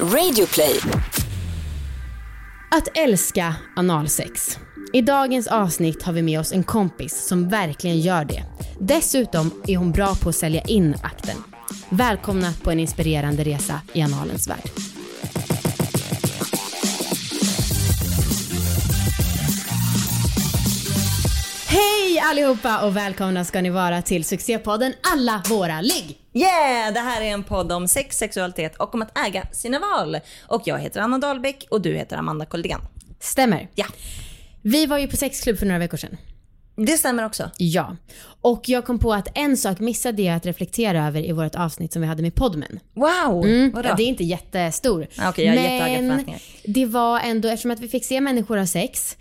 Radioplay. Att älska analsex. I dagens avsnitt har vi med oss en kompis som verkligen gör det. Dessutom är hon bra på att sälja in akten. Välkomna på en inspirerande resa i analens värld. Hej allihopa och välkomna ska ni vara till succépodden Alla våra ligg. Yeah, det här är en podd om sex, sexualitet och om att äga sina val. Och jag heter Anna Dahlbäck och du heter Amanda Koldén. Stämmer. Ja. Vi var ju på sexklubb för några veckor sedan. Det stämmer också. Ja. Och jag kom på att en sak missade jag att reflektera över i vårt avsnitt som vi hade med podmen. Wow! Ja, det är inte jättestor. Okay, jag är men det var ändå, eftersom att vi fick se människor ha sex,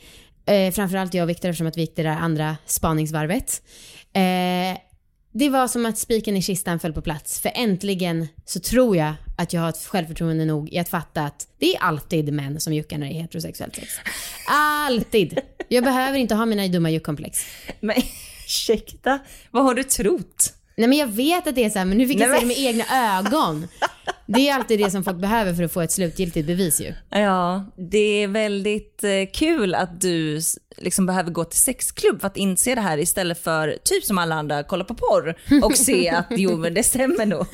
framförallt jag och Viktor, eftersom att vi gick det där andra spaningsvarvet. Det var som att spiken i kistan föll på plats. För äntligen så tror jag att jag har ett självförtroende nog i att fatta att det är alltid män som juckar när det är heterosexuellt sex. Alltid. Jag behöver inte ha mina dumma juckkomplex. Men ursäkta, vad har du trott? Nej, men jag vet att det är så här, men nu fick jag se det med egna ögon. Det är alltid det som folk behöver för att få ett slutgiltigt bevis ju. Ja, det är väldigt kul att du liksom behöver gå till sexklubb för att inse det här, istället för typ som alla andra kolla på porr och se att jo, men det stämmer nog.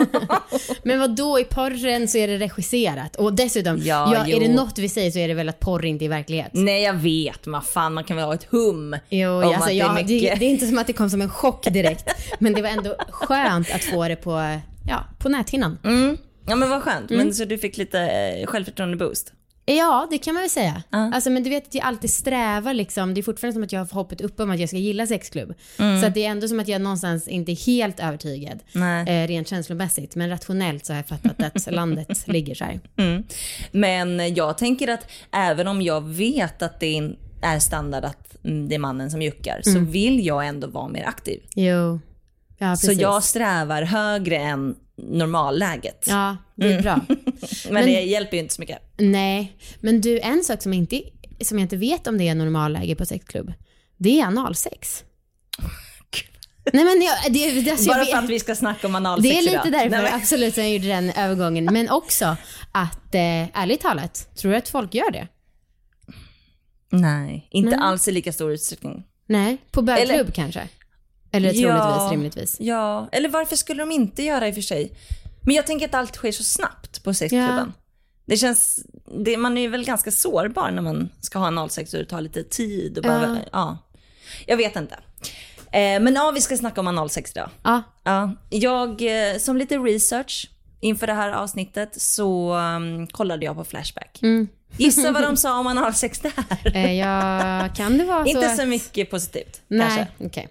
Men vad då, i porren så är det regisserat. Och dessutom, är det något vi säger så är det väl att porr inte är verklighet. Nej, jag vet, men fan, man kan väl ha ett hum. Jo, alltså, det är inte som att det kom som en chock direkt. Men det var ändå skönt att få det på näthinnan. Mm. Ja, men vad skönt. Men så du fick lite självförtroende boost. Ja, det kan man väl säga. Alltså, men du vet att jag alltid strävar liksom. Det är fortfarande som att jag har hoppet upp om att jag ska gilla sexklubb. Så att det är ändå som att jag någonstans inte är helt övertygad rent känslomässigt. Men rationellt så har jag fattat att landet ligger så här. Men jag tänker att även om jag vet att det är standard att det är mannen som juckar, så vill jag ändå vara mer aktiv. Jo. Ja, så jag strävar högre än normalläget. Ja, det är bra. Men det hjälper ju inte så mycket. Nej, men du, en sak som jag inte vet om det är normalläge på sexklubb, det är analsex. Nej, men bara för att vi ska snacka om analsex. Det är lite därför absolut jag gjorde den övergången. Men också att ärligt talat, tror du att folk gör det? Nej, inte alls i lika stor utsträckning. Nej, på bögklubb kanske. Eller rimligtvis. Ja, eller varför skulle de inte göra i och för sig? Men jag tänker att allt sker så snabbt på sexklubben. Ja. Det känns, man är ju väl ganska sårbar när man ska ha analsex och det tar lite tid. Och jag vet inte. Men vi ska snacka om analsex då. Ja. Jag, som lite research inför det här avsnittet, så kollade jag på Flashback. Gissa vad de sa om analsex där? Kan det vara så? Inte så mycket positivt. Nej, okej. Okay.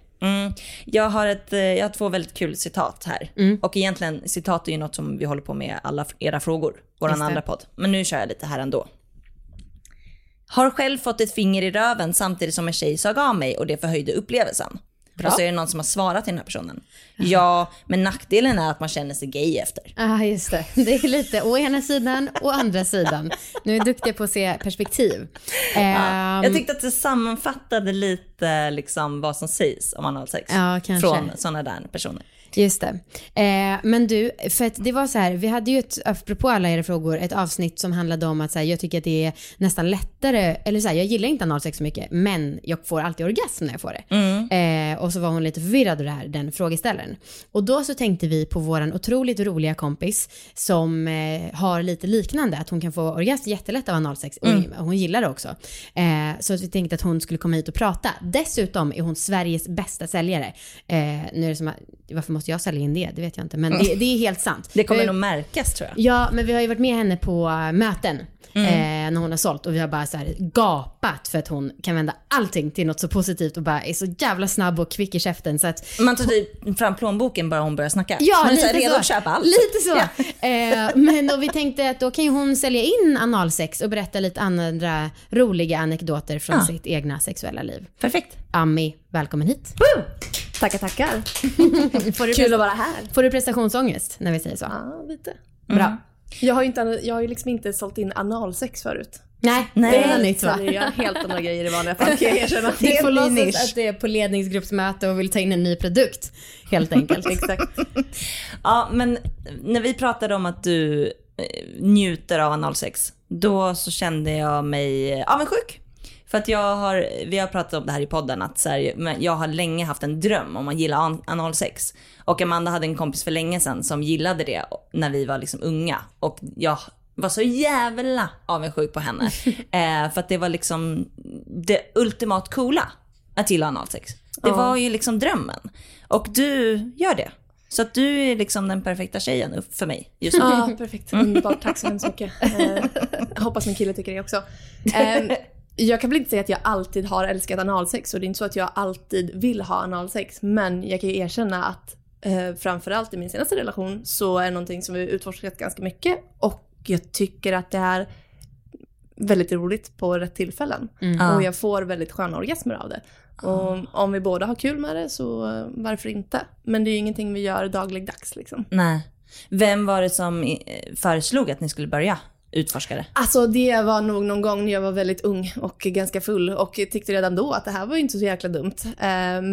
Jag har två väldigt kul citat här. Och egentligen, citat är ju något som vi håller på med alla era frågor, våran andra podd. Men nu kör jag lite här ändå. Har själv fått ett finger i röven samtidigt som en tjej såg av mig, och det förhöjde upplevelsen. Bra. Och så är det någon som har svarat till den här personen. Ja, men nackdelen är att man känner sig gay efter. Just det. Det är lite å ena sidan och andra sidan. Nu är duktig på att se perspektiv. Jag tyckte att det sammanfattade lite liksom vad som sägs om analsex. Ja, kanske. Från sådana där personer. Just det. Men du, för att det var så här, vi hade ju apropå alla era frågor, ett avsnitt som handlade om att så här, jag tycker att det är nästan lättare, eller så här, jag gillar inte analsex så mycket, men jag får alltid orgasm när jag får det. Och så var hon lite förvirrad av det här, den frågeställaren. Och då så tänkte vi på våran otroligt roliga kompis som har lite liknande, att hon kan få orgasm jättelätt av analsex. Hon gillar det också. Så att vi tänkte att hon skulle komma hit och prata. Dessutom är hon Sveriges bästa säljare. Nu är det som att, varför måste jag säljer in det vet jag inte, men det är helt sant. Det kommer nog märkas, tror jag. Ja, men vi har ju varit med henne på möten när hon har sålt, och vi har bara så här gapat för att hon kan vända allting till något så positivt och bara är så jävla snabb och kvick i käften, så att man tar fram plånboken bara hon börjar snacka. Ja, man är lite så redo att köpa allt. Lite så. Ja. Men och vi tänkte att då kan ju hon sälja in analsex och berätta lite andra roliga anekdoter från sitt egna sexuella liv. Perfekt. Ami, välkommen hit. Woo! Tackar. Kul att vara här. Får du prestationsångest när vi säger så? Ja, lite. Bra. Jag har ju liksom inte sålt in analsex förut. Nej, det är nytt, va? Det är helt andra grejer i vanliga fall. Du får låtsas att det är på ledningsgruppsmöte och vill ta in en ny produkt, helt enkelt. Exakt. Ja, men när vi pratade om att du njuter av analsex, då så kände jag mig avundsjuk. För att vi har pratat om det här i podden, att så här, jag har länge haft en dröm om att gilla analsex. Och Amanda hade en kompis för länge sedan som gillade det när vi var liksom unga. Och jag var så jävla avundsjuk på henne. För att det var liksom det ultimat coola att gilla analsex. Det var ju liksom drömmen. Och du gör det. Så att du är liksom den perfekta tjejen upp för mig just nu. Ja, perfekt. Underbart. Tack så hemskt mycket. Jag hoppas min kille tycker det också. Jag kan väl inte säga att jag alltid har älskat analsex, och det är inte så att jag alltid vill ha analsex, men jag kan ju erkänna att framförallt i min senaste relation så är det någonting som vi utforskat ganska mycket, och jag tycker att det är väldigt roligt på rätt tillfällen. Och jag får väldigt sköna orgasmer av det. Och om vi båda har kul med det, så varför inte? Men det är ju ingenting vi gör dagligdags liksom. Nej. Vem var det som föreslog att ni skulle börja utforskare? Alltså det var nog någon gång när jag var väldigt ung och ganska full, och tyckte redan då att det här var ju inte så jäkla dumt.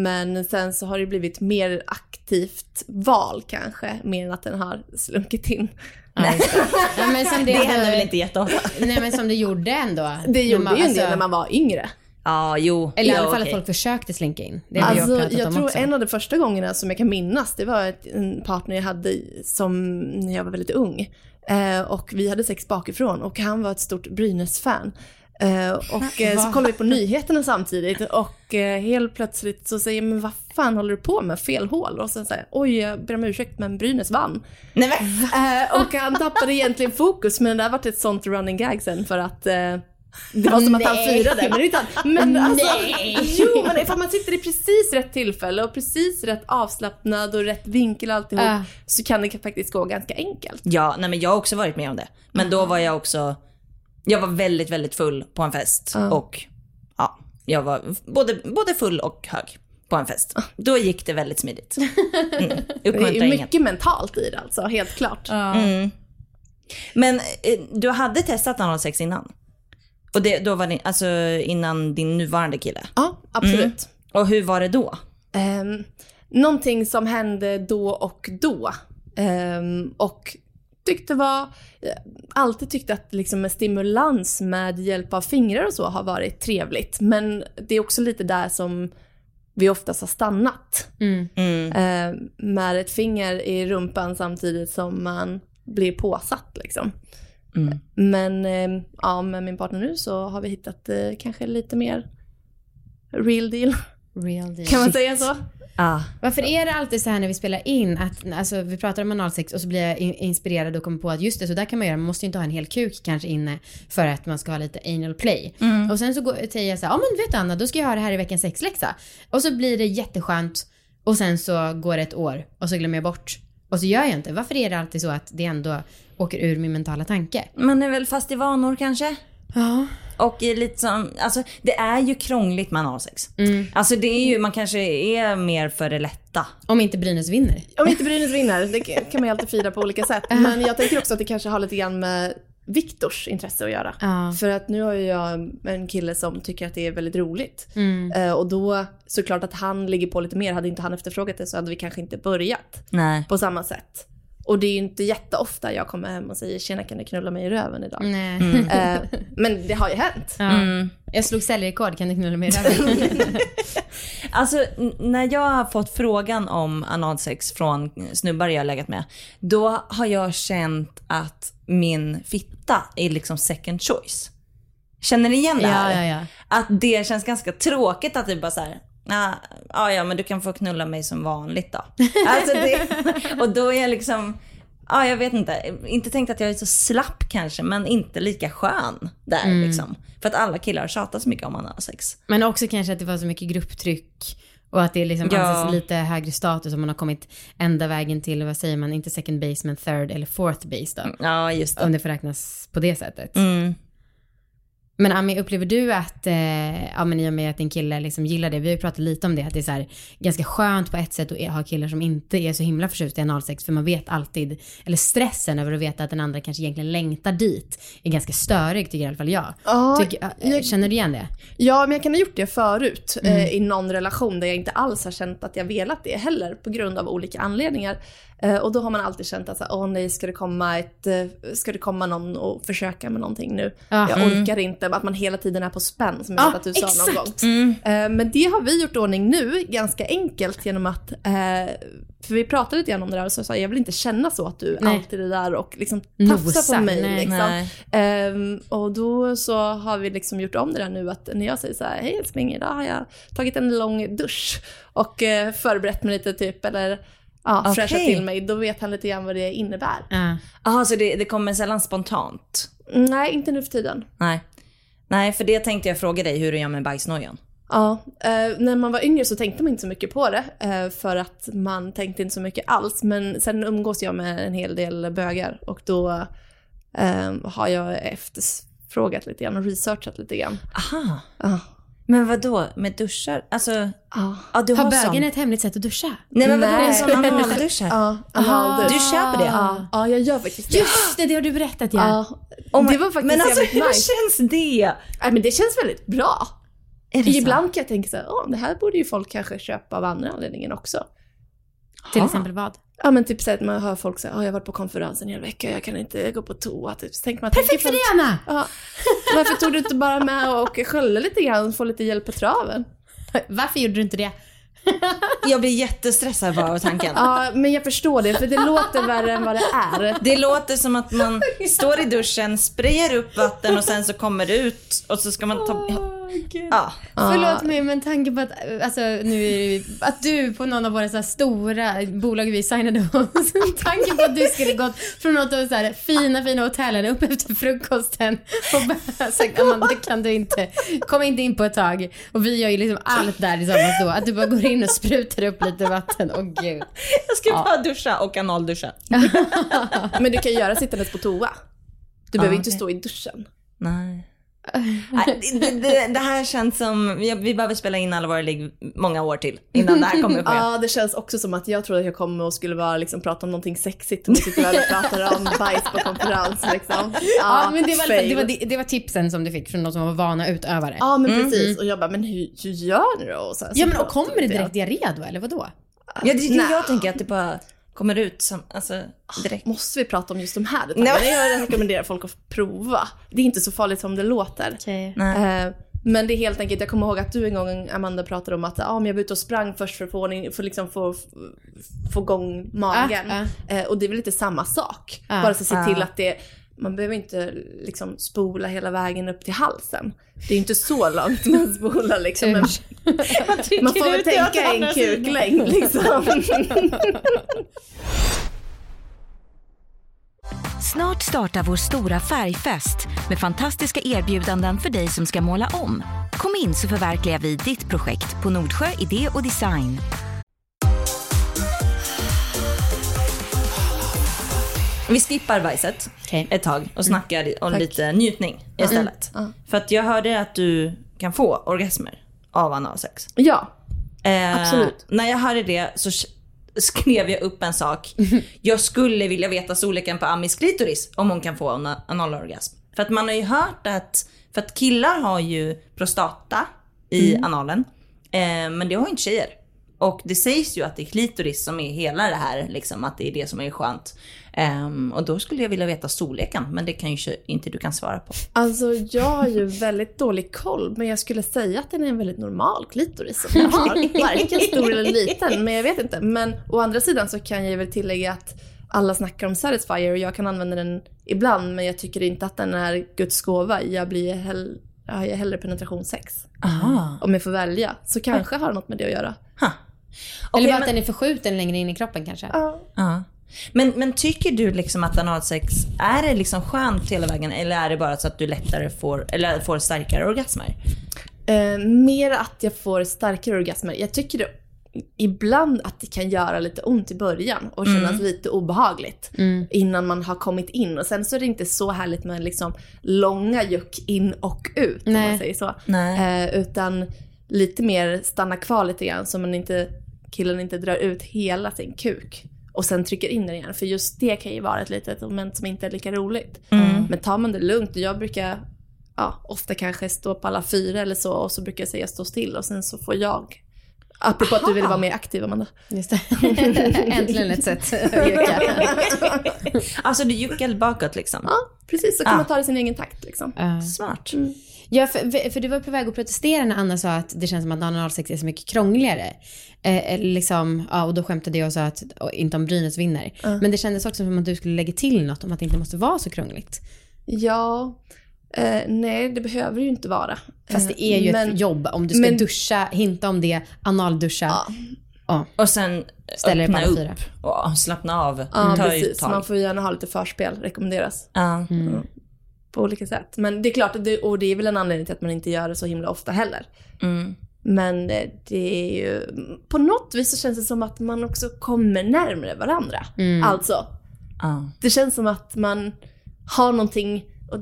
Men sen så har det blivit mer aktivt val kanske, mer än att den har slunkit in. Nej. Ja, men som det händer väl inte jätteofta. Nej, men som det gjorde ändå. Det gjorde ju alltså det när man var yngre. Ah, jo. Eller i alla fall att folk försökte slinka in. Det alltså, jag tror också. En av de första gångerna som jag kan minnas, det var en partner jag hade som när jag var väldigt ung. Och vi hade sex bakifrån, och han var ett stort Brynäs-fan. Och så kollade vi på nyheterna samtidigt, och helt plötsligt så säger jag, men vad fan håller du på med? Fel hål. Och sen säger, oj, jag ber om ursäkt, men Brynäs vann. Nej, men. Och han tappade egentligen fokus, men det har varit ett sånt running gag sen, för att det var som att han firade. Men alltså, jo, men för man sitter i precis rätt tillfälle och precis rätt avslappnad och rätt vinkel alltihop, så kan det faktiskt gå ganska enkelt. Ja, nej, men jag har också varit med om det. Men då var jag också, jag var väldigt, väldigt full på en fest. Och ja, jag var både full och hög på en fest. Då gick det väldigt smidigt. Det är mycket mentalt i det alltså, helt klart. Men du hade testat analsex innan? Och då var det alltså innan din nuvarande kille? Ja, absolut. Och hur var det då? Någonting som hände då. Och alltid tyckte att liksom stimulans med hjälp av fingrar och så har varit trevligt. Men det är också lite där som vi oftast har stannat. Med ett finger i rumpan samtidigt som man blir påsatt liksom. Men ja, med min partner nu så har vi hittat kanske lite mer real deal. Kan man säga så? Ah. Varför är det alltid så här när vi spelar in att alltså, vi pratar om analsex och så blir jag inspirerad och kommer på att just det, så där kan man göra. Man måste ju inte ha en hel kuk kanske inne för att man ska ha lite anal play. Och sen så säger jag så här, ja men vet du Anna, då ska jag ha det här i veckans sexläxa. Och så blir det jätteskönt, och sen så går det ett år och så glömmer jag bort. Och så gör jag inte. Varför är det alltid så att det ändå åker ur min mentala tanke? Man är väl fast i vanor kanske? Ja. Och lite som, alltså det är ju krångligt med analsex. Alltså det är ju, man kanske är mer för det lätta. Om inte Brynäs vinner, det kan man ju alltid fira på olika sätt. Men jag tänker också att det kanske har lite grann med Viktors intresse att göra. För att nu har jag en kille som tycker att det är väldigt roligt. Och då såklart att han ligger på lite mer. Hade inte han efterfrågat det så hade vi kanske inte börjat. Nej. På samma sätt. Och det är ju inte jätteofta jag kommer hem och säger, tjena kan du knulla mig i röven idag? Nej. Men det har ju hänt. Jag slog säljrekord, kan du knulla mig i röven? Alltså när jag har fått frågan om analsex från snubbar jag har legat med, då har jag känt att min fitta är liksom second choice. Känner ni igen det här? Ja. Att det känns ganska tråkigt att det bara så här, ja, men du kan få knulla mig som vanligt då. Alltså det, och då är jag liksom, jag vet inte tänkt att jag är så slapp kanske, men inte lika skön där liksom. För att alla killar tjatar så mycket om analsex. Men också kanske att det var så mycket grupptryck. Och att det liksom anses lite högre status om man har kommit enda vägen till, vad säger man, inte second base men third eller fourth base då. Ja, just det. Om det får räknas på det sättet. Men Ami, upplever du att i och med att din kille liksom gillar det, vi har ju pratat lite om det, att det är så här, ganska skönt på ett sätt att ha killar som inte är så himla förtjust i analsex, för man vet alltid, eller stressen över att veta att den andra kanske egentligen längtar dit är ganska störig, tycker i alla fall jag. Känner du igen det? Ja, men jag kan ha gjort det förut i någon relation där jag inte alls har känt att jag velat det heller på grund av olika anledningar. Och då har man alltid känt att åh nej, ska det komma någon och försöka med någonting nu. Jag orkar inte, att man hela tiden är på spänn, som jag vet att du sa någon gång. Men det har vi gjort ordning nu ganska enkelt genom att för vi pratade lite grann om det där och så sa jag vill inte känna så att du alltid är där och liksom tafsar på mig och då så har vi liksom gjort om det där nu, att när jag säger så här: hej älskling, idag har jag tagit en lång dusch och förberett mig lite typ, eller fräscha till mig, då vet han lite grann vad det innebär. Aha, så det kommer sällan spontant? Nej, inte nu för tiden. Nej, för det tänkte jag fråga dig, hur du gör med bajsnojan. När man var yngre så tänkte man inte så mycket på det, för att man tänkte inte så mycket alls. Men sen umgås jag med en hel del bögar, och då har jag efterfrågat lite grann och researchat lite grann. Aha. Men vad då med duschar? Alltså, du har bögen ett hemligt sätt att duscha? Nej, men vad är det som analduschar? Du köper det? Ja, jag gör faktiskt det. Just det, det har du berättat, ja. Det var faktiskt, men alltså, hur känns det? Nej, men det känns väldigt bra. Ibland kan jag tänka så här, det här borde ju folk kanske köpa av andra anledningen också. Till exempel vad? Ja, men typ så att man hör folk säga, jag har varit på konferensen hela veckan, jag kan inte gå på toa, typ. Så tänker man, perfekt för det, Anna! Varför tog du inte bara med och sköljde lite grann och få lite hjälp på traven? Varför gjorde du inte det? Jag blir jättestressad bara av tanken. Ja, men jag förstår det, för det låter värre än vad det är. Det låter som att man står i duschen, sprayar upp vatten och sen så kommer det ut och så ska man ta... Förlåt mig, men tanken på att, alltså, nu, att du på någon av våra så här stora bolag vi signade oss, tanken på att du skulle gått från något av så här fina hotellen upp efter frukosten och bara sagt, Amanda, kan du inte komma in på ett tag, och vi gör ju liksom allt där tillsammans då, att du bara går in och sprutar upp lite vatten. Gud. Jag ska bara duscha och analduscha. Men du kan göra sittandes på toa. Du behöver inte stå i duschen. Nej. Det här känns som vi behöver spela in alla våra ligg många år till innan det här kommer att ske. Ja, det känns också som att jag trodde att jag kommer och skulle vara liksom, prata om någonting sexigt, och skulle prata om bajs på konferens liksom. Men det var tipsen som du fick från de som var vana utövare. Ja, men precis. Och jag bara, men hur gör ni då? Och så, men och kommer det direkt diarré då, eller vadå? Jag tänker att det bara kommer ut som, alltså, direkt. Måste vi prata om just de här detaljerna? Jag rekommenderar folk att prova. Det är inte så farligt som det låter. Okay. Men det är helt enkelt, jag kommer ihåg att du en gång, Amanda, pratade om att men jag var ute och sprang först för att få igång magen. Och det är väl lite samma sak. Bara så att se till att det... Man behöver inte liksom spola hela vägen upp till halsen. Det är inte så långt man spolar liksom. Man får väl tänka en kuklängd liksom. Snart startar vår stora färgfest med fantastiska erbjudanden för dig som ska måla om. Kom in så förverkligar vi ditt projekt på Nordsjö Idé och Design. Vi skippar bajset ett tag och snackar om lite njutning istället. För att jag hörde att du kan få orgasmer av analsex. Ja, absolut. När jag hörde det så skrev jag upp en sak. Jag skulle vilja veta storleken på Amis klitoris, om hon kan få en analorgasm. För att man har ju hört att, för att killar har ju prostata i analen, men det har inte tjejer. Och det sägs ju att det är klitoris som är hela det här, liksom, att det är det som är skönt. Och då skulle jag vilja veta storleken, men det kan ju inte du kan svara på. Alltså, jag har ju väldigt dålig koll, men jag skulle säga att den är en väldigt normal klitoris. Jag har varken stor eller liten, men jag vet inte. Men å andra sidan så kan jag väl tillägga att alla snackar om Satisfyer och jag kan använda den ibland, men jag tycker inte att den är Guds gåva. Jag har hellre penetrationssex. Om jag får välja, så kanske har något med det att göra. Eller bara att den är förskjuten längre in i kroppen kanske. Men tycker du liksom att analsex, är det liksom skönt hela vägen, eller är det bara så att du lättare får starkare orgasmer? Mer att jag får starkare orgasmer. Jag tycker det, ibland att det kan göra lite ont i början och kännas lite obehagligt innan man har kommit in, och sen så är det inte så härligt med liksom långa juck in och ut. Nej. Om man säger så. Nej. Utan lite mer stanna kvar lite grann, så man inte, killen inte drar ut hela sin kuk och sen trycker in den igen. För just det kan ju vara ett litet moment som inte är lika roligt. Men tar man det lugnt, jag brukar ofta kanske stå på alla fyra eller så, och så brukar jag säga stå still, och sen så får jag Apropå att du ville vara mer aktiv, Amanda. Just det. Äntligen ett sätt att jucka. Alltså du juckar bakåt liksom. Ja, precis. Så kan man ta det i sin egen takt liksom. Smart. Mm. Ja, för du var på väg att protestera när Anna sa att det känns som att 006 är så mycket krångligare. Liksom, ja, och då skämtade jag och sa att inte om Brynäs vinner. Men det kändes också som att du skulle lägga till något om att det inte måste vara så krångligt. Ja, nej, det behöver ju inte vara. Fast det är ju ett jobb. Om du ska duscha, hinta om det, analduscha. Ja. Ja. Och sen öppna upp och slappna av. Ja, precis. Man får gärna ha lite förspel, rekommenderas. Ja. Mm. På olika sätt. Men det är klart, och det är väl en anledning till att man inte gör det så himla ofta heller. Mm. Men det är ju... På något vis så känns det som att man också kommer närmare varandra. Mm. Alltså. Det känns som att man har någonting att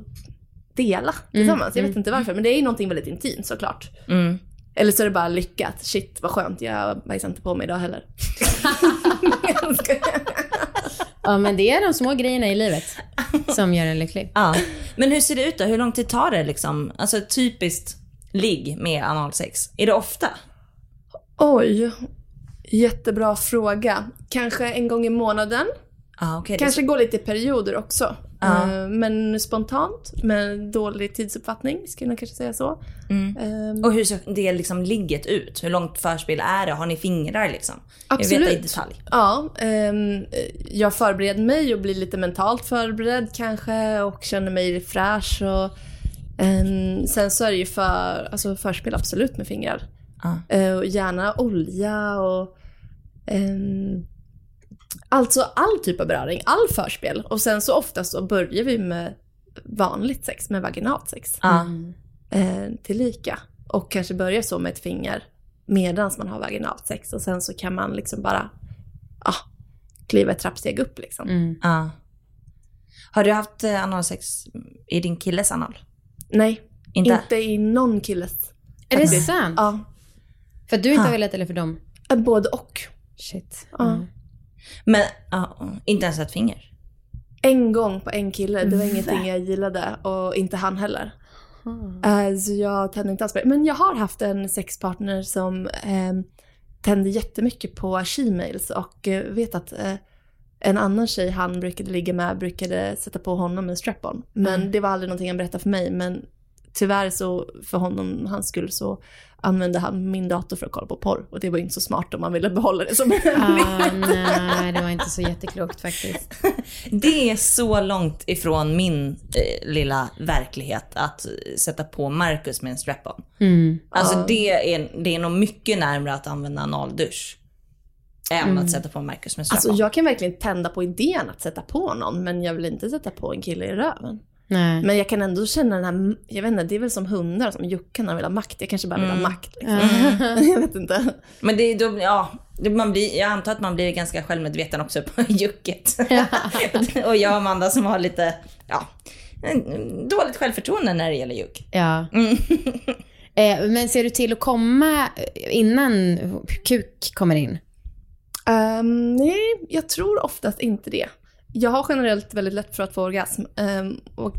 dela tillsammans. Jag vet inte varför, men det är ju någonting väldigt intimt såklart. Mm. Eller så är det bara lyckat. Shit, vad skönt. Jag bajsar inte på mig idag heller. Ja, men det är de små grejerna i livet som gör en lycklig. Ja. Men hur ser det ut då? Hur lång tid tar det liksom? Alltså typiskt ligg med analsex. Är det ofta? Oj, jättebra fråga. Kanske en gång i månaden. Ah, okay, kanske går lite i perioder också. Men spontant, med dålig tidsuppfattning skulle man kanske säga så. Och hur så det liksom ligget ut? Hur långt förspel är det? Har ni fingrar liksom? Absolut. Jag vet i detalj. Ja, jag förbereder mig och blir lite mentalt förberedd kanske och känner mig fräsch och sen så är det ju förspel absolut med fingrar. Och gärna olja och alltså all typ av beröring, all förspel. Och sen så ofta så börjar vi med vanligt sex, med vaginalt sex. Till lika. Och kanske börjar så med ett finger medan man har vaginalt sex. Och sen så kan man liksom bara kliva ett trappsteg upp liksom. Har du haft analsex i din killes anal? Nej, inte i någon killes. Är det sant? Ja. För du inte har velat eller för dem? Både och. Shit. Men inte ens ett finger. En gång på en kille. Det var ingenting jag gillade. Och inte han heller. Så jag tände inte alls på det. Men jag har haft en sexpartner som tände jättemycket på she-mails. Och vet att en annan tjej han brukade ligga med brukade sätta på honom en strap-on. Men det var aldrig någonting han berättade för mig. Men tyvärr så för honom, han skulle så använde han min dator för att kolla på porr. Och det var inte så smart om man ville behålla det som nej, det var inte så jätteklokt faktiskt. Det är så långt ifrån min lilla verklighet att sätta på Marcus med en strap-on. Alltså det är nog mycket närmare att använda analdusch än att sätta på Marcus med en strap-on. Alltså jag kan verkligen tända på idén att sätta på någon, men jag vill inte sätta på en kille i röven. Nej. Men jag kan ändå känna den här, jag vet inte, det är väl som hundar som juckar när vill ha makt. Jag kanske bara vill ha makt liksom. Jag vet inte. Men det då, jag antar att man blir ganska självmedveten också på jucket. Och jag och Amanda som har lite dåligt självförtroende när det gäller juck. Ja. Men ser du till att komma innan kuk kommer in? Nej, jag tror oftast inte det. Jag har generellt väldigt lätt för att få orgasm och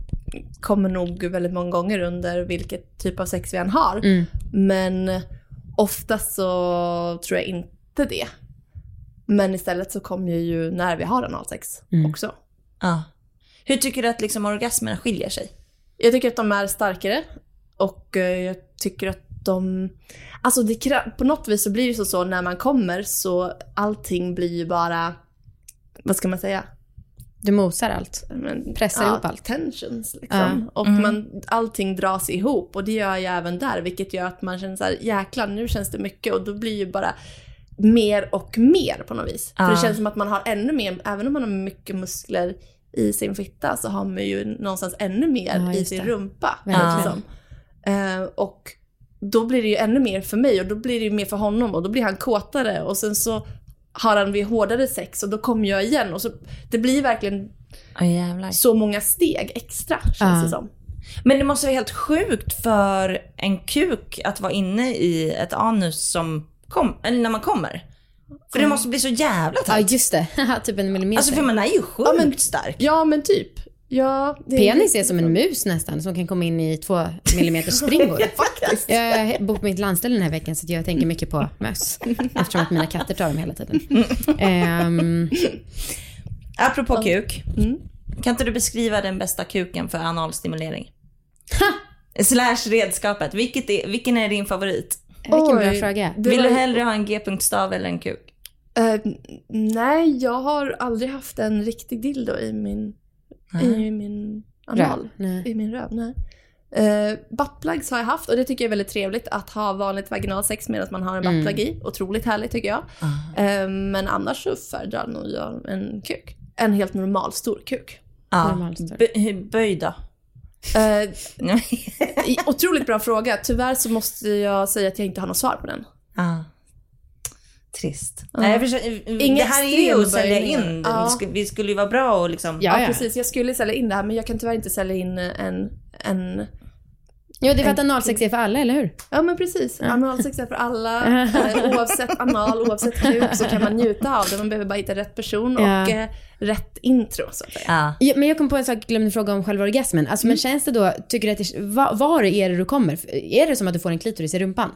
kommer nog väldigt många gånger under vilket typ av sex vi än har. Men oftast så tror jag inte det. Men istället så kommer jag ju när vi har analsex också. Hur tycker du att liksom orgasmerna skiljer sig? Jag tycker att de är starkare och jag tycker att alltså på något vis så blir det så när man kommer så allting blir ju bara, vad ska man säga? Du mosar allt, pressar ihop allt. Tensions liksom. Och allting dras ihop och det gör jag även där. Vilket gör att man känner så här, jäklar nu känns det mycket. Och då blir ju bara mer och mer på något vis. För det känns som att man har ännu mer, även om man har mycket muskler i sin fitta så har man ju någonstans ännu mer i sin rumpa. Liksom. Och då blir det ju ännu mer för mig och då blir det ju mer för honom och då blir han kåtare och sen så har han vid hårdare sex och då kommer jag igen och så det blir verkligen så många steg extra känns det som. Men det måste vara helt sjukt för en kuk att vara inne i ett anus som eller när man kommer. För det måste bli så jävla tajt. Ja just det, typ en millimeter. Alltså för man är ju sjukt stark. Ja men typ. Ja, det penis är som en mus nästan, som kan komma in i 2 millimeters springor. Faktiskt. Jag bor på mitt landställe den här veckan, så jag tänker mycket på möss eftersom att mina katter tar dem hela tiden. Apropå kuk, kan inte du beskriva den bästa kuken för analstimulering? Slash redskapet, vilken är din favorit? Vilken bra fråga. Vill du hellre ha en g-punktstav eller en kuk? Nej, jag har aldrig haft en riktig dildo i min anal, i min röv. Buttplugs har jag haft, och det tycker jag är väldigt trevligt att ha vanligt vaginalsex med att man har en buttplug i. Otroligt härligt tycker jag. Men annars så föredrar nog jag en kuk. En helt normal stor kuk. Böjda. Otroligt bra fråga. Tyvärr så måste jag säga att jag inte har något svar på den. Trist. Nej, det här är ju att sälja in. Vi skulle ju vara bra och liksom... Ja, precis. Jag skulle sälja in det här, men jag kan tyvärr inte sälja in en... Jo, det är för att analsex är för alla, eller hur? Ja, men precis. Ja. Analsex är för alla. Oavsett anal, oavsett kuk så kan man njuta av det. Man behöver bara hitta rätt person och rätt intro. Så att ja, men jag kom på en sak, glömde fråga om själva orgasmen. Alltså, men känns det då, tycker du att det, var är det du kommer? Är det som att du får en klitoris i rumpan?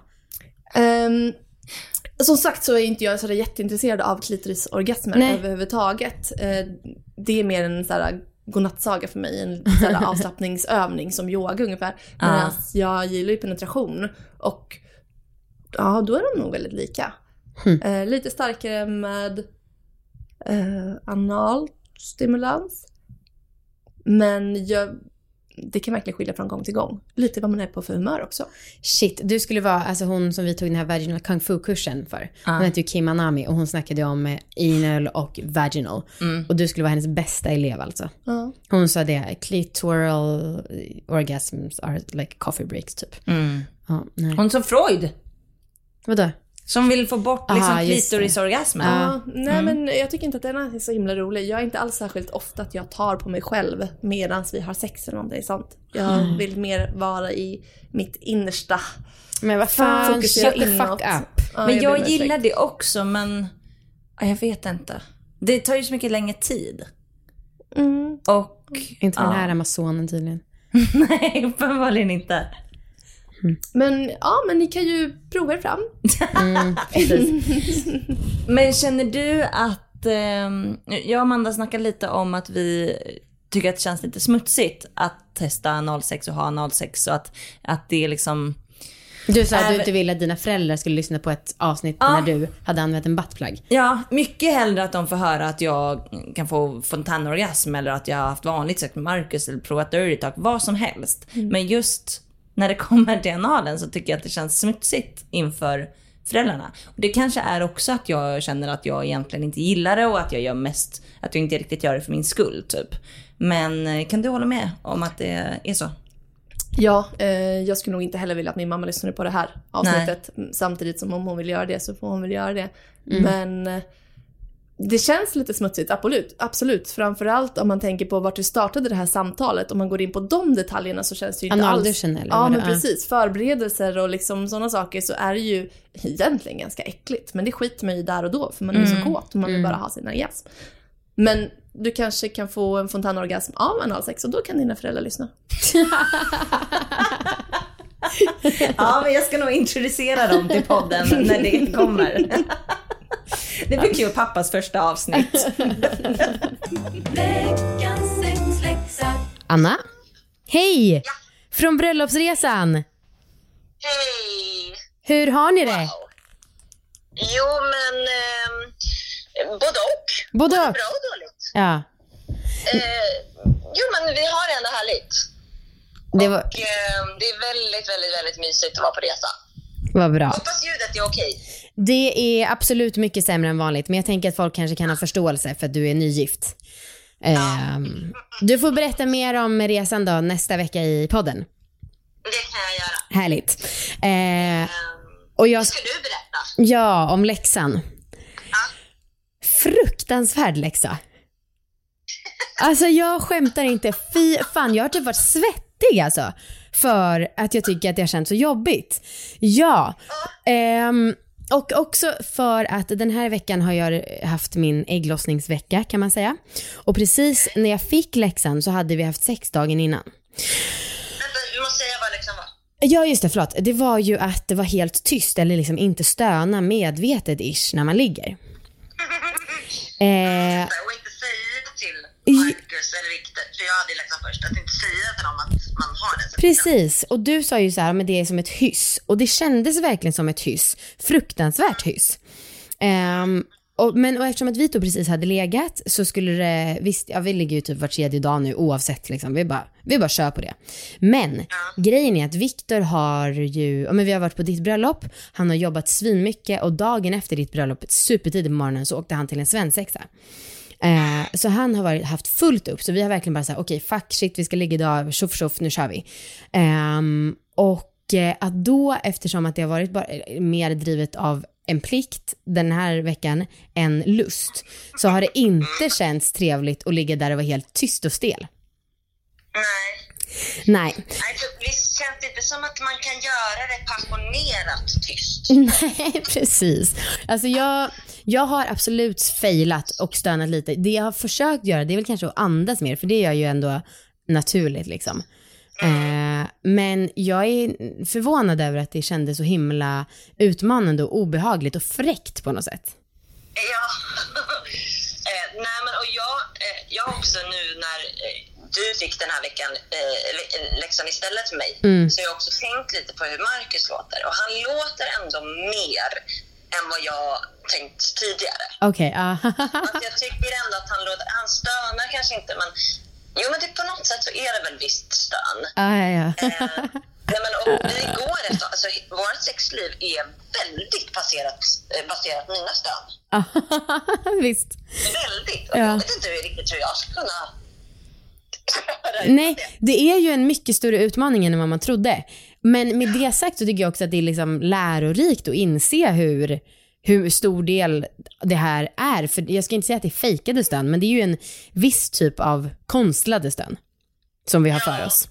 Som sagt så är inte jag så jätteintresserad av klitorisorgasmer överhuvudtaget. Det är mer en så här godnattsaga för mig, en så här avslappningsövning som yoga ungefär. Men jag gillar ju penetration och ja, då är de nog väldigt lika. Lite starkare med anal stimulans. Men det kan verkligen skilja från gång till gång. Lite vad man är på för humör också. Shit, du skulle vara alltså hon som vi tog den här vaginal kung fu-kursen för. Hon heter ju Kim Anami och hon snackade om anal och vaginal. Och du skulle vara hennes bästa elev alltså. Hon sa det, clitoral orgasms are like coffee breaks typ. Hon som Freud. Vadå? Som vill få bort liksom klitorisorgasmen. Men jag tycker inte att den är så himla rolig. Jag är inte alls särskilt ofta att jag tar på mig själv medan vi har sex eller någonting sånt. Jag vill mer vara i mitt innersta. Men vad fan, fokusera inåt. Men jag gillar det också, men jag vet inte. Det tar ju så mycket längre tid. Och inte den här Amazonen tydligen. Nej, uppenbarligen inte. Men ja, men ni kan ju prova er fram. Men känner du att jag och Amanda snackade lite om att vi tycker att det känns lite smutsigt att testa analsex och ha analsex, och att det är liksom... Du sa att du inte ville att dina föräldrar skulle lyssna på ett avsnitt när du hade använt en buttplug. Ja, mycket hellre att de får höra att jag kan få fontänorgasm eller att jag har haft vanligt sex med Marcus eller provat dirty talk, vad som helst. Men just... när det kommer till analen så tycker jag att det känns smutsigt inför föräldrarna. Och det kanske är också att jag känner att jag egentligen inte gillar det och att jag gör mest, att jag inte riktigt gör det för min skull typ. Men kan du hålla med om att det är så? Ja, jag skulle nog inte heller vilja att min mamma lyssnade på det här avsnittet. Nej. Samtidigt som om hon vill göra det så får hon väl göra det. Men det känns lite smutsigt, absolut. Framförallt om man tänker på vart du startade det här samtalet. Om man går in på de detaljerna så känns det ju inte alls... Ja, men precis. Förberedelser och liksom sådana saker, så är det ju egentligen ganska äckligt. Men det skiter man ju där och då, för man är så kåt och man vill bara ha sin orgasm. Men du kanske kan få en fontänorgasm av analsex, och då kan dina föräldrar lyssna. Ja, men jag ska nog introducera dem till podden när det kommer. Det fick ju pappas första avsnitt. Anna? Hej! Ja. Från bröllopsresan. Hej! Hur har ni det? Wow. Jo, men både och. Bra och dåligt. Ja. Jo, men vi har det ändå härligt. Det är väldigt, väldigt, väldigt mysigt att vara på resa. Vad bra. Hoppas ljudet är okej. Det är absolut mycket sämre än vanligt, men jag tänker att folk kanske kan ha förståelse för att du är nygift. Du får berätta mer om resan då nästa vecka i podden. Det kan jag göra. Härligt. Och jag... Ska du berätta? Ja, om läxan. Fruktansvärd läxa. Alltså jag skämtar inte. Fy fan, jag har typ varit svettig alltså. För att jag tycker att det har känts så jobbigt. Ja. Och också för att den här veckan har jag haft min ägglossningsvecka, kan man säga. Och precis när jag fick läxan så hade vi haft sex dagen innan. Vänta, du måste säga vad läxan var. Ja just det, förlåt. Det var ju att det var helt tyst eller liksom inte stöna medvetet-ish när man ligger. Och inte säga till Marcus eller Viktor, för jag hade läxan först, att inte säga till dem att man har det. Precis, och du sa ju så här, men det är som ett hyss. Och det kändes verkligen som ett hyss. Fruktansvärt hyss. Och eftersom att vi då precis hade legat så skulle det, visst, ja, vi ligger ju typ var tredje dag nu oavsett liksom, vi bara kör på det. Men grejen är att Viktor har ju, ja, men vi har varit på ditt bröllop, han har jobbat svinmycket och dagen efter ditt bröllop supertidigt på morgonen så åkte han till en svensexa. Så han har haft fullt upp, så vi har verkligen bara så här, okej, fuck shit, vi ska ligga idag, tjoff, nu kör vi. Och att då, eftersom att det har varit bara, mer drivet av en plikt den här veckan än lust, så har det inte känts trevligt att ligga där och vara helt tyst och stel. Nej. Visst känns det inte som att man kan göra det passionerat tyst. Nej, precis. Alltså jag har absolut failat och stönat lite. Det jag har försökt göra, det är väl kanske att andas mer, för det gör ju ändå naturligt liksom. Men jag är förvånad över att det kändes så himla utmanande och obehagligt och fräckt på något sätt. Ja. Nej, men och jag också nu när du fick den här veckan läxan istället för mig, så jag har också tänkt lite på hur Marcus låter, och han låter ändå mer än vad jag tänkt tidigare. Okej. Alltså, jag tycker ändå att han stönar kanske inte, men jo, men det, på något sätt så är det väl visst stön. Ja. Nej, men och vi går efter, alltså vårt sexliv är väldigt baserat på mina stön. Visst. Väldigt. Och jag vet inte hur riktigt tror jag ska kunna. Nej, det är ju en mycket större utmaning än vad man trodde. Men med det sagt så tycker jag också att det är liksom lärorikt att inse hur stor del det här är. För jag ska inte säga att det är fejkade stön, men det är ju en viss typ av konstlade stön som vi har för oss.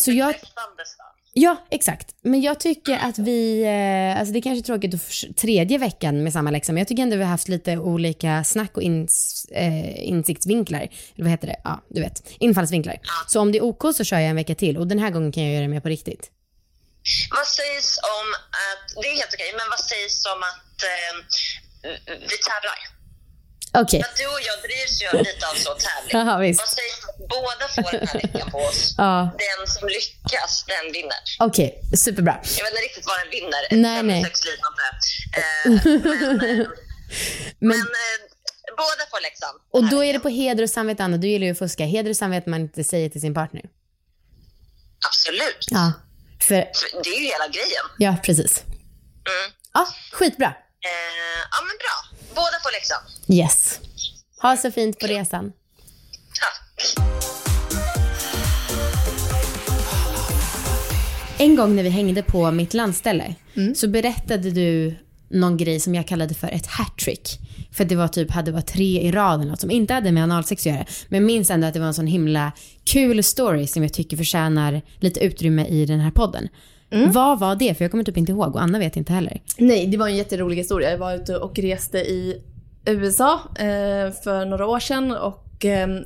Så jag... Ja, exakt. Men jag tycker att vi... Alltså det är kanske tråkigt att tredje veckan med samma läxa, men jag tycker ändå vi har haft lite olika snack och insiktsvinklar. Eller vad heter det? Ja, du vet. Infallsvinklar. Så om det är OK så kör jag en vecka till. Och den här gången kan jag göra det mer på riktigt. Vad sägs om att... Det är helt okej, men vad sägs om att vi tävlar? Okej. Att du och jag drivs ju lite av så tävling. Aha, visst. Vad sägs om att båda får den här veckan på oss? Den som lyckas, den vinner. Okej, superbra. Jag vet inte riktigt vad den vinner. Nej. Men båda får läxan. Och då är det på heder och samvete, Anna. Du gillar ju att fuska. Heder och samvete man inte säger till sin partner. Absolut. Ja. För det är ju hela grejen. Ja, precis. Ja, skitbra. Ja, men bra. Båda får läxan. Yes. Ha så fint på resan. Tack. En gång när vi hängde på mitt landställe så berättade du någon grej som jag kallade för ett hattrick. För det var typ, hade bara 3 i rad eller något som inte hade med analsex att göra. Men minns ändå att det var en sån himla kul story som jag tycker förtjänar lite utrymme i den här podden. Vad var det? För jag kommer typ inte ihåg, och Anna vet inte heller. Nej, det var en jätterolig historia. Jag var ute och reste i USA för några år sedan, och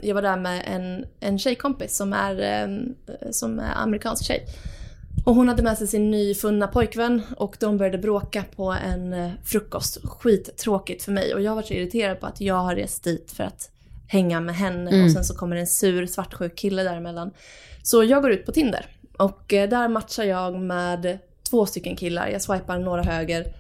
jag var där med en tjejkompis som är amerikansk tjej. Och hon hade med sig sin nyfunna pojkvän, och de började bråka på en frukost. Skittråkigt för mig, och jag var så irriterad på att jag har rest dit för att hänga med henne, och sen så kommer en sur svartsjuk kille däremellan. Så jag går ut på Tinder, och där matchar jag med 2 stycken killar. Jag swipar några höger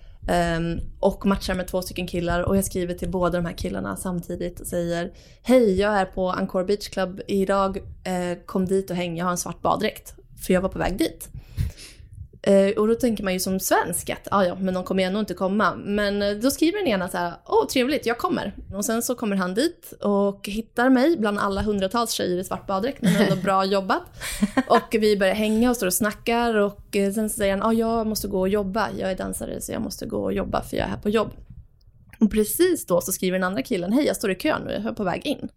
och matchar med 2 stycken killar, och jag skriver till båda de här killarna samtidigt och säger: hej, jag är på Encore Beach Club idag, kom dit och häng, jag har en svart baddräkt. För jag var på väg dit. Och då tänker man ju som svensk att ja, men de kommer ju ändå inte komma. Men då skriver den ena så här: åh, trevligt, jag kommer. Och sen så kommer han dit och hittar mig bland alla hundratals tjejer i svart baddräkt. Men ändå bra jobbat. Och vi börjar hänga och står och snackar. Och sen säger han: jag måste gå och jobba. Jag är dansare, så jag måste gå och jobba, för jag är här på jobb. Och precis då så skriver den andra killen: hej, jag står i kön nu, jag är på väg in.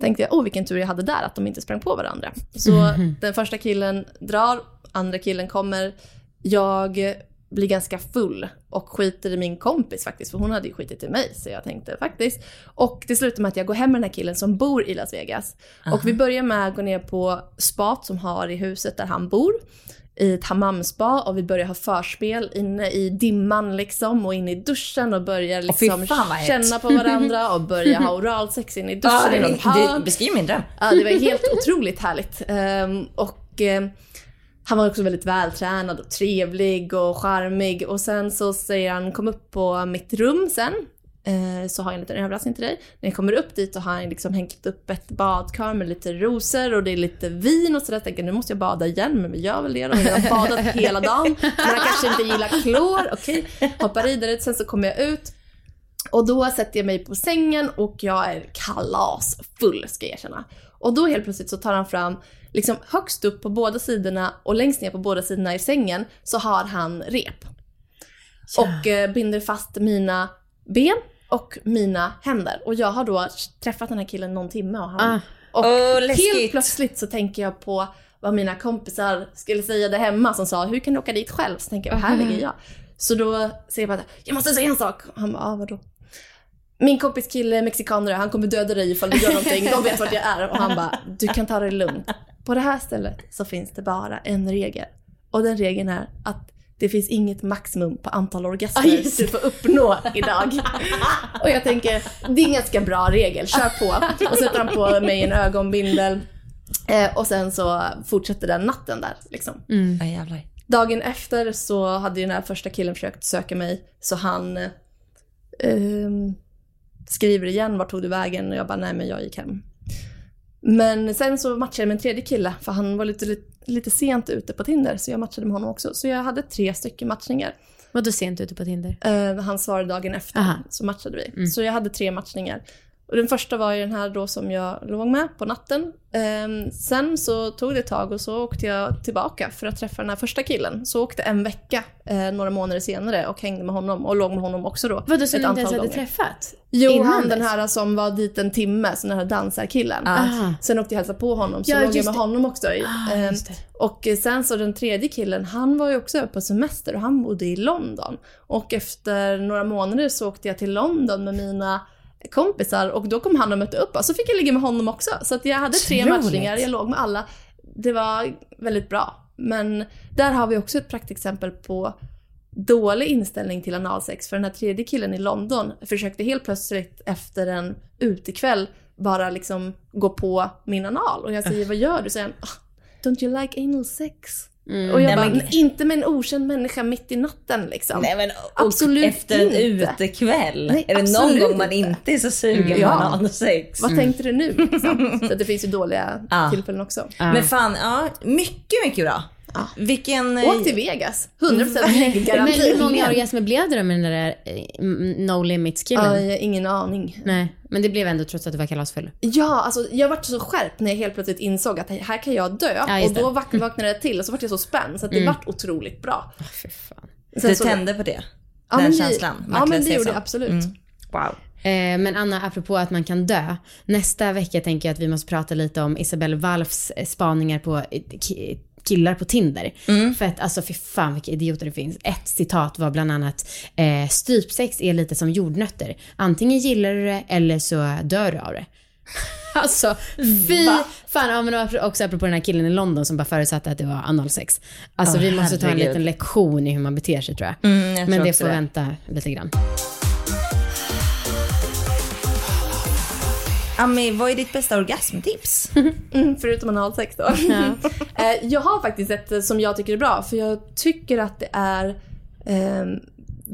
Tänkte jag, vilken tur jag hade där att de inte sprang på varandra. Så den första killen drar, andra killen kommer. Jag blir ganska full och skiter i min kompis faktiskt, för hon hade ju skitit i mig, så jag tänkte faktiskt. Och det slutar med att jag går hem med den här killen som bor i Las Vegas. Uh-huh. Och vi börjar med att gå ner på spat som har i huset där han bor, i ett hammamspa, och vi börjar ha förspel inne i dimman liksom, och in i duschen och börjar liksom känna på varandra och börja ha oralsex in i duschen. Det beskriv min dröm. Ja, det var helt otroligt härligt. Han var också väldigt vältränad och trevlig och charmig. Och sen så säger han, kom upp på mitt rum sen. Så har jag en liten överraskning till dig. När jag kommer upp dit så har han liksom hängt upp ett badkar med lite rosor och det är lite vin och sådär. Jag tänker, nu måste jag bada igen, men vi gör väl det. Och jag har badat hela dagen. Men han kanske inte gillar klor. Okej, hoppar vidare. Sen så kommer jag ut. Och då sätter jag mig på sängen och jag är kalasfull, ska jag erkänna. Och då helt plötsligt så tar han fram, liksom högst upp på båda sidorna och längst ner på båda sidorna i sängen, så har han rep. Ja. Och binder fast mina ben och mina händer. Och jag har då träffat den här killen någon timme. Och helt plötsligt så tänker jag på vad mina kompisar skulle säga där hemma som sa, hur kan du åka dit själv? Så tänker jag, här ligger jag. Så då säger jag bara, jag måste säga en sak. Och han bara, vadå? Min kompis kille, mexikaner, han kommer döda dig ifall du gör någonting. De vet vart jag är. Och han bara, du kan ta det lugnt. På det här stället så finns det bara en regel. Och den regeln är att det finns inget maximum på antal orgasmer du får uppnå idag. Och jag tänker, det är en ganska bra regel. Kör på. Och sätter han på mig en ögonbindel. Och sen så fortsätter den natten där. Liksom. Mm. Aj, jävlar. Dagen efter så hade ju den här första killen försökt söka mig. Så han skriver igen, vart tog du vägen? Och jag bara, nej men jag gick hem. Men sen så matchade jag med en tredje kille, för han var lite sent ute på Tinder, så jag matchade med honom också. Så jag hade 3 stycken matchningar. Var du sent ute på Tinder? Han svarade dagen efter. Aha. Så matchade vi. Mm. Så jag hade 3 matchningar. Och den första var ju den här då som jag låg med på natten. Sen så tog det ett tag och så åkte jag tillbaka för att träffa den här första killen. Så åkte en vecka några månader senare och hängde med honom och låg med honom också då. Vad, du som inte ens hade träffat? Jo, innan han den här som var dit en timme, så den här dansarkillen. Sen åkte jag hälsa på honom, så låg jag med honom också. Och sen så den tredje killen, han var ju också på semester och han bodde i London. Och efter några månader så åkte jag till London med mina kompisar, och då kom han och mötte upp, så fick jag ligga med honom också, så att jag hade 3 matchningar, jag låg med alla, det var väldigt bra. Men där har vi också ett praktexempel på dålig inställning till analsex, för den här tredje killen i London försökte helt plötsligt efter en utekväll bara liksom gå på min anal, och jag säger, vad gör du? Så säger han, don't you like anal sex? Mm. Och jag inte med en okänd människa mitt i natten liksom. Nej, men, absolut efter en utekväll. Nej, är det någon gång man inte är så sugen på analsex? Vad tänkte du nu? Liksom? Så det finns ju dåliga tillfällen också. Men fan, mycket bra. Vilken... Åk till Vegas, 100% garanti. Men hur många orgasmer blev det då med den där no limits-killen? Ingen aning. Nej, men det blev ändå trots att du var kalasfull. Ja, alltså jag var så skärpt när jag helt plötsligt insåg att här kan jag dö. Och då vaknade jag till och så var jag så spänd. Så att det var otroligt bra. Fy fan. Du tände på det? Ja, den känslan? Ja, men det gjorde jag absolut. Mm. Wow. Men Anna, apropå att man kan dö, nästa vecka tänker jag att vi måste prata lite om Isabel Walfs spaningar på killar på Tinder. För att alltså för fan vilka idioter det finns. Ett citat var bland annat strypsex är lite som jordnötter. Antingen gillar du det eller så dör du av det. Alltså fy fan. Ja, men också apropå den här killen i London som bara förutsatte att det var analsex. Alltså vi måste ta en liten lektion i hur man beter sig, tror jag. Jag men tror det får vänta lite grann. Ami, vad är ditt bästa orgasmtips? Förutom analsex då. Jag har faktiskt ett som jag tycker är bra. För jag tycker att det är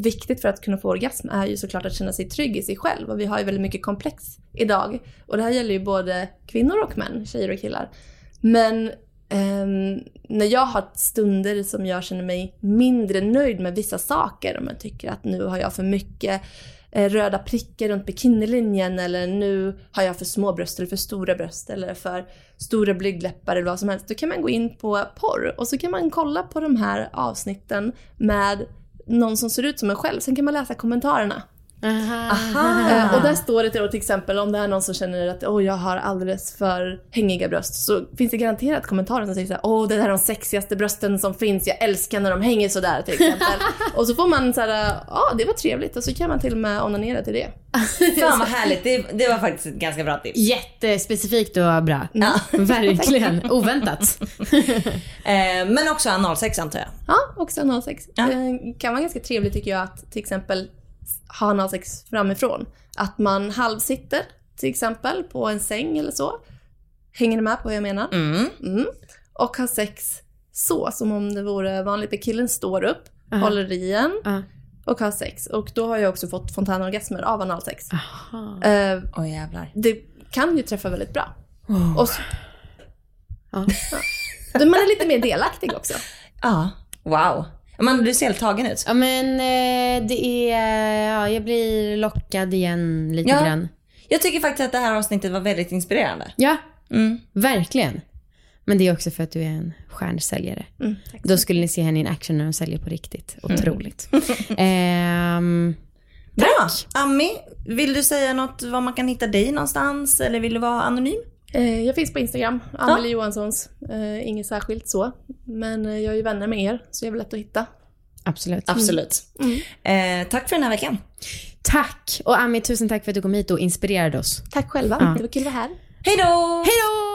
viktigt för att kunna få orgasm är ju såklart att känna sig trygg i sig själv. Och vi har ju väldigt mycket komplex idag. Och det här gäller ju både kvinnor och män, tjejer och killar. Men när jag har stunder som jag känner mig mindre nöjd med vissa saker. Om jag tycker att nu har jag för mycket röda prickar runt bikinilinjen, eller nu har jag för små bröst eller för stora bröst eller för stora blygdläppar eller vad som helst, då kan man gå in på porr och så kan man kolla på de här avsnitten med någon som ser ut som en själv, sen kan man läsa kommentarerna Aha. Och där står det till exempel om det är någon som känner att jag har alldeles för hängiga bröst, så finns det garanterat kommentarer som säger så här: det där är de sexigaste brösten som finns, jag älskar när de hänger så där till exempel. Och så får man så här: det var trevligt, och så kan man till och med onanera till det. Fan vad härligt, det var faktiskt ett ganska bra tips. Jättespecifikt och bra. Ja. Verkligen, oväntat. Men också analsex antar jag. Ja, också analsex. Ja. Det kan vara ganska trevligt tycker jag, att till exempel ha analsex framifrån. Att man halvsitter till exempel på en säng eller så. Hänger ni med på vad jag menar? Mm. Och har sex så, som om det vore vanligt. Där killen står upp, håller i en och har sex. Och då har jag också fått fontänorgasmer av analsex. Jävlar. Det kan ju träffa väldigt bra. Och så... Man är lite mer delaktig också. Wow. Man blir helt tagen ut. Ja, men det är... jag blir lockad igen lite grann. Jag tycker faktiskt att det här avsnittet var väldigt inspirerande. Ja, verkligen. Men det är också för att du är en stjärnsäljare. Då skulle ni se henne i action när hon säljer på riktigt. Otroligt. Bra! Ami, vill du säga något var man kan hitta dig någonstans? Eller vill du vara anonym? Jag finns på Instagram, Amelie Johanssons. Inget särskilt så. Men jag är ju vänner med er, så jag är väl lätt att hitta. Absolut. Tack för den här veckan. Tack, och Ami, tusen tack för att du kom hit och inspirerade oss. Tack själva, det var kul att vara här. Hej då!